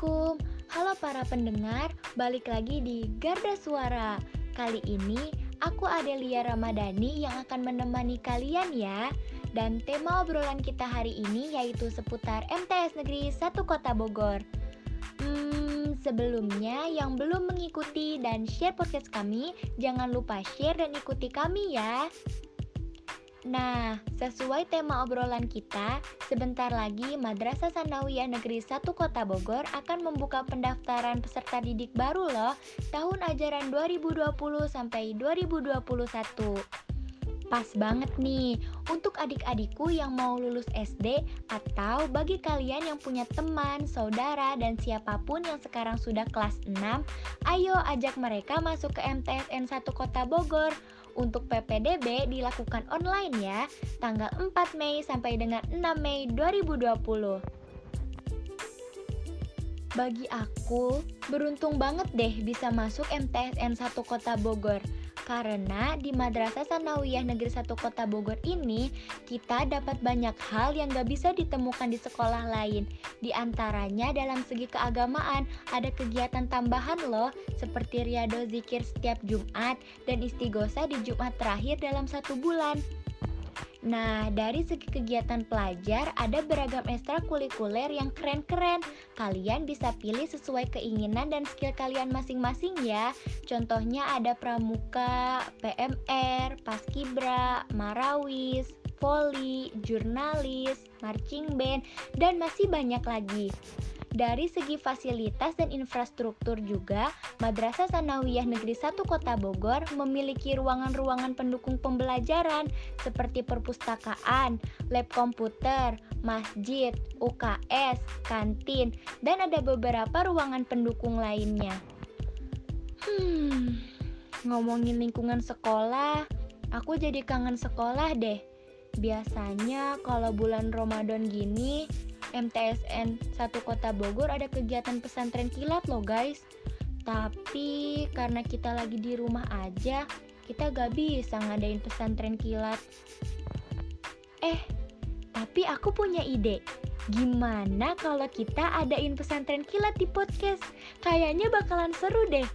Assalamualaikum. Halo para pendengar, balik lagi di Garda Suara. Kali ini aku Adelia Ramadani yang akan menemani kalian ya. Dan tema obrolan kita hari ini yaitu seputar MTS Negeri Satu Kota Bogor. Sebelumnya yang belum mengikuti dan share podcast kami, jangan lupa share dan ikuti kami ya. Nah, sesuai tema obrolan kita, sebentar lagi Madrasah Tsanawiyah Negeri Satu Kota Bogor akan membuka pendaftaran peserta didik baru loh, tahun ajaran 2020 sampai 2021. Pas banget nih, untuk adik-adikku yang mau lulus SD atau bagi kalian yang punya teman, saudara, dan siapapun yang sekarang sudah kelas 6, ayo ajak mereka masuk ke MTSN 1 Kota Bogor. Untuk PPDB dilakukan online ya, tanggal 4 Mei sampai dengan 6 Mei 2020. Bagi aku, beruntung banget deh bisa masuk MTSN 1 Kota Bogor. Karena di Madrasah Tsanawiyah Negeri Satu Kota Bogor ini, kita dapat banyak hal yang gak bisa ditemukan di sekolah lain. Di antaranya dalam segi keagamaan, ada kegiatan tambahan loh, seperti riado zikir setiap Jumat dan istighosa di Jumat terakhir dalam satu bulan. Nah, dari segi kegiatan pelajar, ada beragam ekstrakurikuler yang keren-keren. Kalian bisa pilih sesuai keinginan dan skill kalian masing-masing ya. Contohnya ada pramuka, PMR, paskibra, marawis, voli, jurnalis, marching band, dan masih banyak lagi. Dari segi fasilitas dan infrastruktur juga, Madrasah Tsanawiyah Negeri Satu Kota Bogor memiliki ruangan-ruangan pendukung pembelajaran seperti perpustakaan, lab komputer, masjid, UKS, kantin, dan ada beberapa ruangan pendukung lainnya. Ngomongin lingkungan sekolah, aku jadi kangen sekolah deh. Biasanya kalau bulan Ramadan gini, MTSN 1 Kota Bogor ada kegiatan pesantren kilat loh guys. Tapi karena kita lagi di rumah aja, kita gak bisa ngadain pesantren kilat. Tapi aku punya ide. Gimana kalau kita adain pesantren kilat di podcast? Kayaknya bakalan seru deh.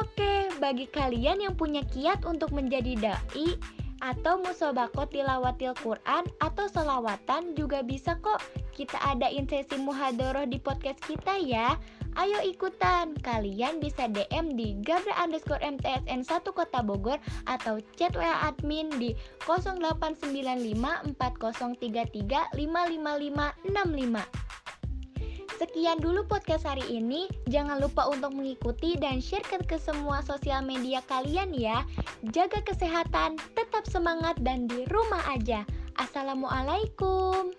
Oke, bagi kalian yang punya kiat untuk menjadi dai atau musobakot tilawatil Quran atau solawatan juga bisa kok. Kita adain sesi muhadoroh di podcast kita ya. Ayo ikutan. Kalian bisa DM di garda_mtsn1 Kota Bogor atau chat WA admin di 0895 4033 555 65. Sekian dulu podcast hari ini. Jangan lupa untuk mengikuti dan share ke semua sosial media kalian ya. Jaga kesehatan, tetap semangat, dan di rumah aja. Assalamualaikum.